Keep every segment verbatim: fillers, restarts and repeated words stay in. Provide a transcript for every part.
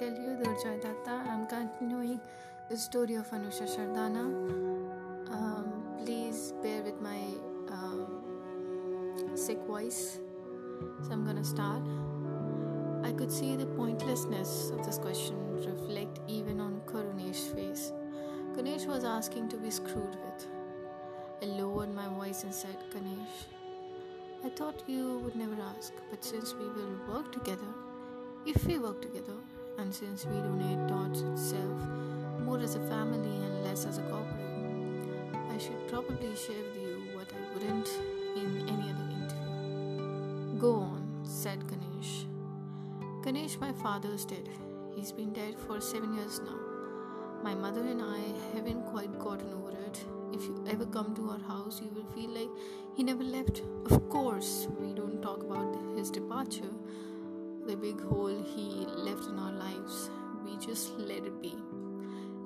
tell you the Joydatta. I'm continuing the story of Anusha Shardana. Um, please bear with my um, sick voice. So I'm gonna start. I could see the pointlessness of this question reflect even on Karunesh's face. Kanesh was asking to be screwed with. I lowered my voice and said, Kanesh, I thought you would never ask, but since we will work together, if we work together, and since we donate thoughts itself more as a family and less as a corporate, I should probably share with you what I wouldn't in any other interview. Go on, said Ganesh. Ganesh, my father's dead. He's been dead for seven years now. My mother and I haven't quite gotten over it. If you ever come to our house, you will feel like he never left. Of course, we don't talk about his departure, the big hole he left in our lives. We just let it be.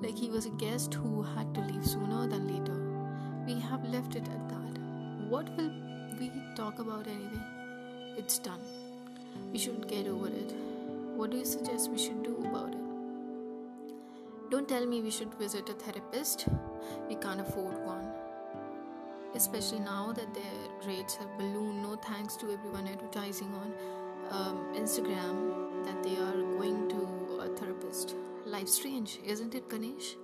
Like he was a guest who had to leave sooner than later. We have left it at that. What will we talk about anyway? It's done. We should get over it. What do you suggest we should do about it? Don't tell me we should visit a therapist. We can't afford one. Especially now that their rates have ballooned, no thanks to everyone advertising on um, Instagram that they are going to a therapist. Life strange, isn't it, Ganesh?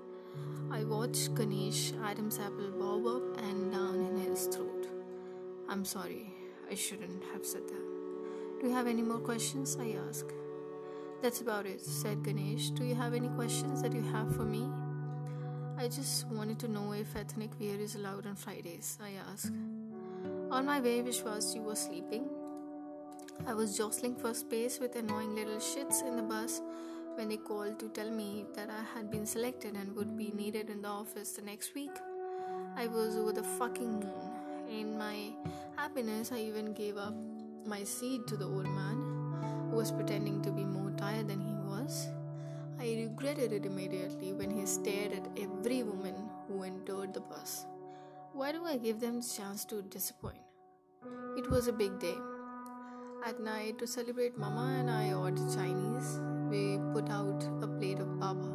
I watched Ganesh Adam's apple bob up and down in his throat. I'm sorry, I shouldn't have said that. Do you have any more questions? I asked. That's about it, said Ganesh. Do you have any questions that you have for me? I just wanted to know if ethnic wear is allowed on Fridays, I asked. On my way, Vishwas, you were sleeping. I was jostling for space with annoying little shits in the bus when they called to tell me that I had been selected and would be needed in the office the next week. I was over the fucking moon. In my happiness, I even gave up my seat to the old man, who was pretending to be more tired than he was. I regretted it immediately when he stared at every woman who entered the bus. Why do I give them the chance to disappoint? It was a big day. At night, to celebrate, Mama and I ordered Chinese. We put out a plate of baba.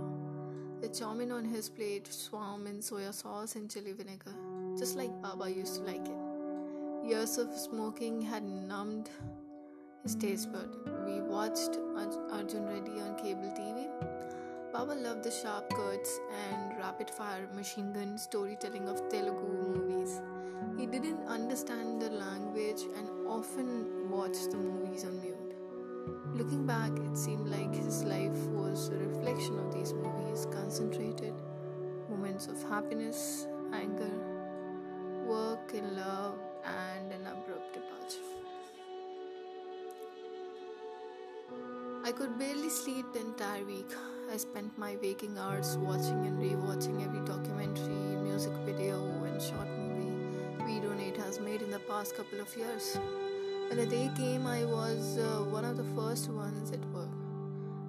The chow mein on his plate swam in soya sauce and chili vinegar, just like Baba used to like it. Years of smoking had numbed his taste bud. We watched Arjun Reddy on cable T V. Baba loved the sharp cuts and rapid-fire machine gun storytelling of Telugu movies. He didn't understand the language and often watched the movies on mute. Looking back, it seemed like his life was a reflection of these movies, concentrated moments of happiness, anger, work and love, and an abrupt departure. I could barely sleep the entire week. I spent my waking hours watching and rewatching every documentary, music video, and short movie ViDonate has made in the past couple of years. When the day came, I was uh, one of the first ones at work.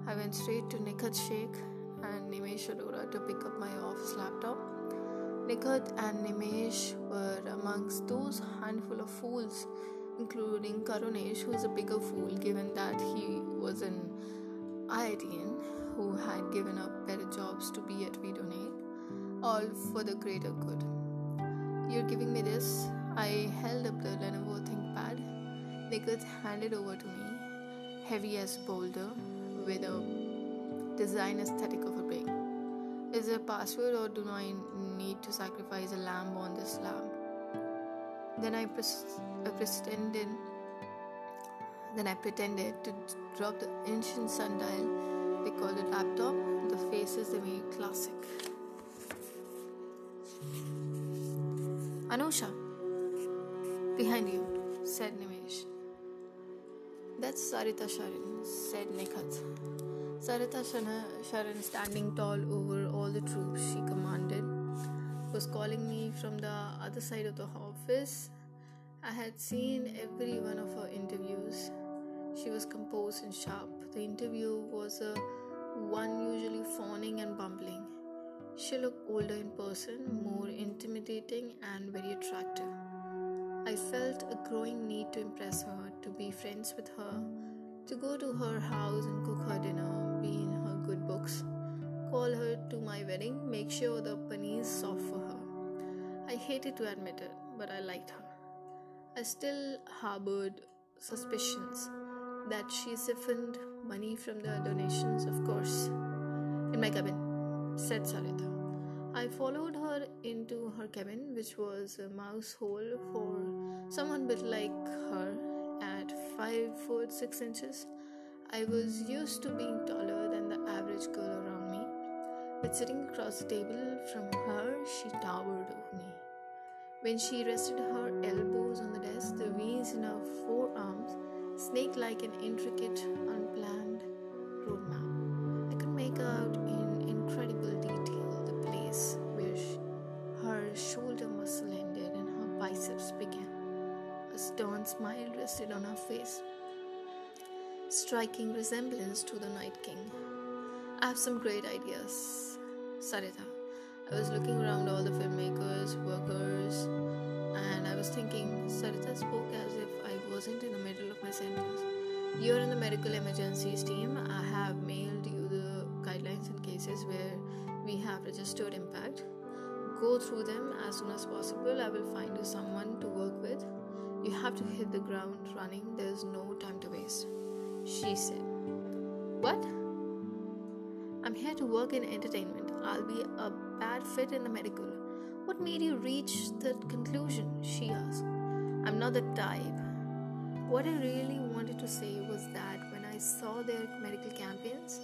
I went straight to Nikhat Sheikh and Nimesh Adora to pick up my office laptop. Nikhat and Nimesh were amongst those handful of fools, including Karunesh, who is a bigger fool given that he was an I I Tian who had given up better jobs to be at ViDonate, all for the greater good. You're giving me this? I held up the Lenovo ThinkPad. Nikhat handed over to me, heavy as a boulder, with a design aesthetic of a brain. Is there a password, or do I need to sacrifice a lamb on this lamb? Then I, pres- I pretended then I pretended to drop the ancient sundial they called a laptop. The faces they made classic. Anusha, behind you, said Nimesh. That's Sarita Sharan, said Nikhat. Sarita Sharan, standing tall over all the troops she commanded, was calling me from the other side of the office. I had seen every one of her interviews. She was composed and sharp. The interview was a one usually fawning and bumbling. She looked older in person, more intimidating and very attractive. I felt a growing need to impress her, to be friends with her, to go to her house and cook her dinner, be in her books. Call her to my wedding, make sure the pani is soft for her. I hated to admit it, but I liked her. I still harbored suspicions that she siphoned money from the donations, of course. In my cabin, said Sarita. I followed her into her cabin, which was a mouse hole for someone bit like her at five foot six inches. I was used to being taller than the average girl around me, but sitting across the table from her, she towered over me. When she rested her elbows on the desk, the V's in her forearms snaked like an intricate, unplanned roadmap. I could make out in incredible detail the place where she, her shoulder muscle ended and her biceps began. A stern smile rested on her face, striking resemblance to the Night King. I have some great ideas, Sarita. I was looking around all the filmmakers, workers, and I was thinking. Sarita spoke as if I wasn't in the middle of my sentence. You're in the medical emergencies team. I have mailed you the guidelines and cases where we have registered impact. Go through them as soon as possible. I will find you someone to work with. You have to hit the ground running. There's no time to waste, she said. What? I'm here to work in entertainment. I'll be a bad fit in the medical. What made you reach that conclusion? She asked. I'm not the type. What I really wanted to say was that when I saw their medical campaigns,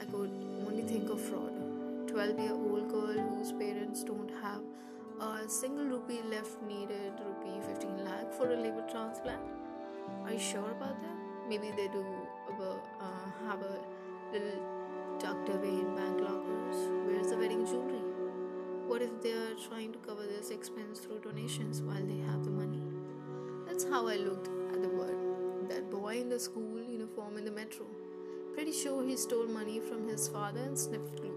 I could only think of fraud. twelve-year-old girl whose parents don't have a single rupee left needed rupee fifteen lakh for a liver transplant. Are you sure about that? Maybe they do uh, have a little tucked away in bank lockers. Where's the wedding jewelry? What if they are trying to cover this expense through donations while they have the money? That's how I looked at the word. That boy in the school uniform in the metro. Pretty sure he stole money from his father and sniffed glue.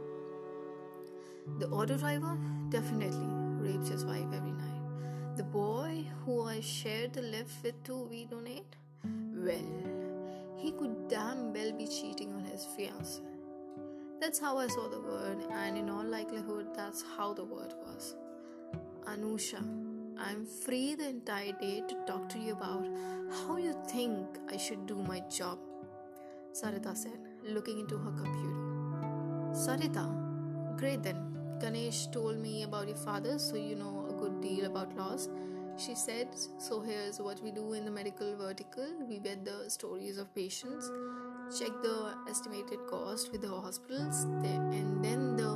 The auto driver definitely rapes his wife every night. The boy who I shared the lift with to ViDonate? Well, he could damn well be cheating on his fiancée. That's how I saw the word, and in all likelihood, that's how the word was. Anusha, I'm free the entire day to talk to you about how you think I should do my job, Sarita said, looking into her computer. Sarita, great then. Ganesh told me about your father, so you know a good deal about laws, she said. So here's what we do in the medical vertical. We vet the stories of patients, check the estimated cost with the hospitals, and then the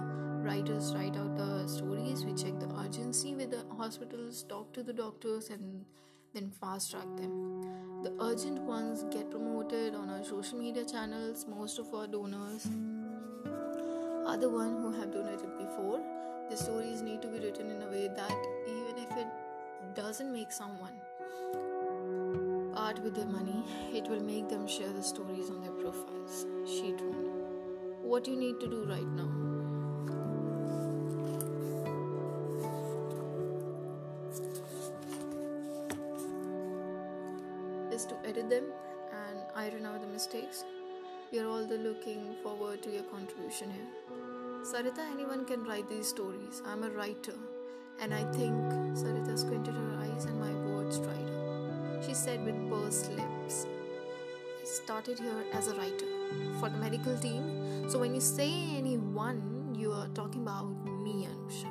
writers write out the stories. We check the urgency with the hospitals, talk to the doctors, and then fast track them. The urgent ones get promoted on our social media channels. Most of our donors are the ones who have donated before. The stories need to be written in a way that even if it doesn't make someone part with their money, it will make them share the stories on their profiles, she droned. What you need to do right now is to edit them and iron out the mistakes. We are all looking forward to your contribution here. Sarita, anyone can write these stories. I'm a writer, and I think Sarita squinted her eyes and my words tried her. She said with pursed lips, I started here as a writer for the medical team, so when you say anyone, you are talking about me, Anusha.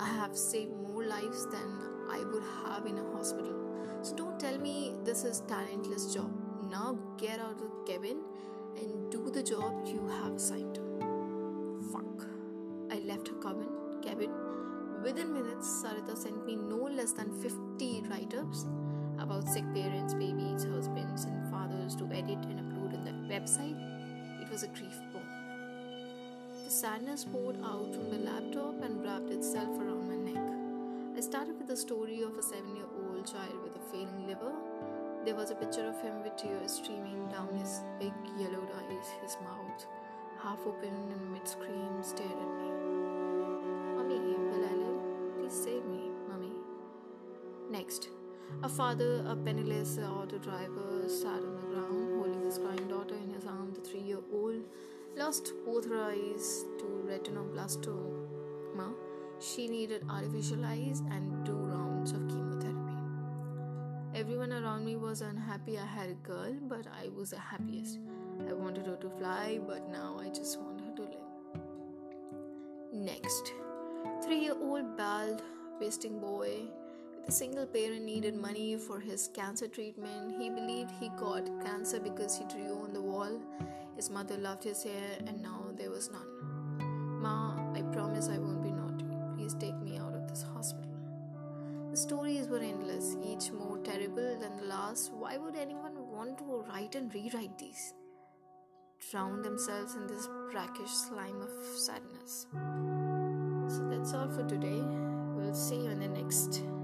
I have saved more lives than I would have in a hospital. So don't tell me this is a talentless job. Now get out of the cabin and do the job you have assigned to. Fuck. I left her cabin, cabin. Within minutes, Sarita sent me no less than fifty write-ups about sick parents, babies, husbands, and fathers to edit and upload on that website. It was a grief bomb. The sadness poured out from the laptop and wrapped itself around my neck. I started with the story of a seven-year-old child with a failing liver. There was a picture of him with tears streaming down his big yellowed eyes. His mouth, half open and mid-scream, stared at me. Mummy, will I live? Please save me, Mummy. Next. A father, a penniless auto driver, sat on the ground holding his crying daughter in his arms. The three-year-old just both her eyes to retinoblastoma, she needed artificial eyes and two rounds of chemotherapy. Everyone around me was unhappy I had a girl, but I was the happiest. I wanted her to fly, but now I just want her to live. Next, three-year-old bald wasting boy with a single parent needed money for his cancer treatment. He believed he got cancer because he drew on the wall. His mother loved his hair and now there was none. Ma, I promise I won't be naughty. Please take me out of this hospital. The stories were endless, each more terrible than the last. Why would anyone want to write and rewrite these? Drown themselves in this brackish slime of sadness. So that's all for today. We'll see you in the next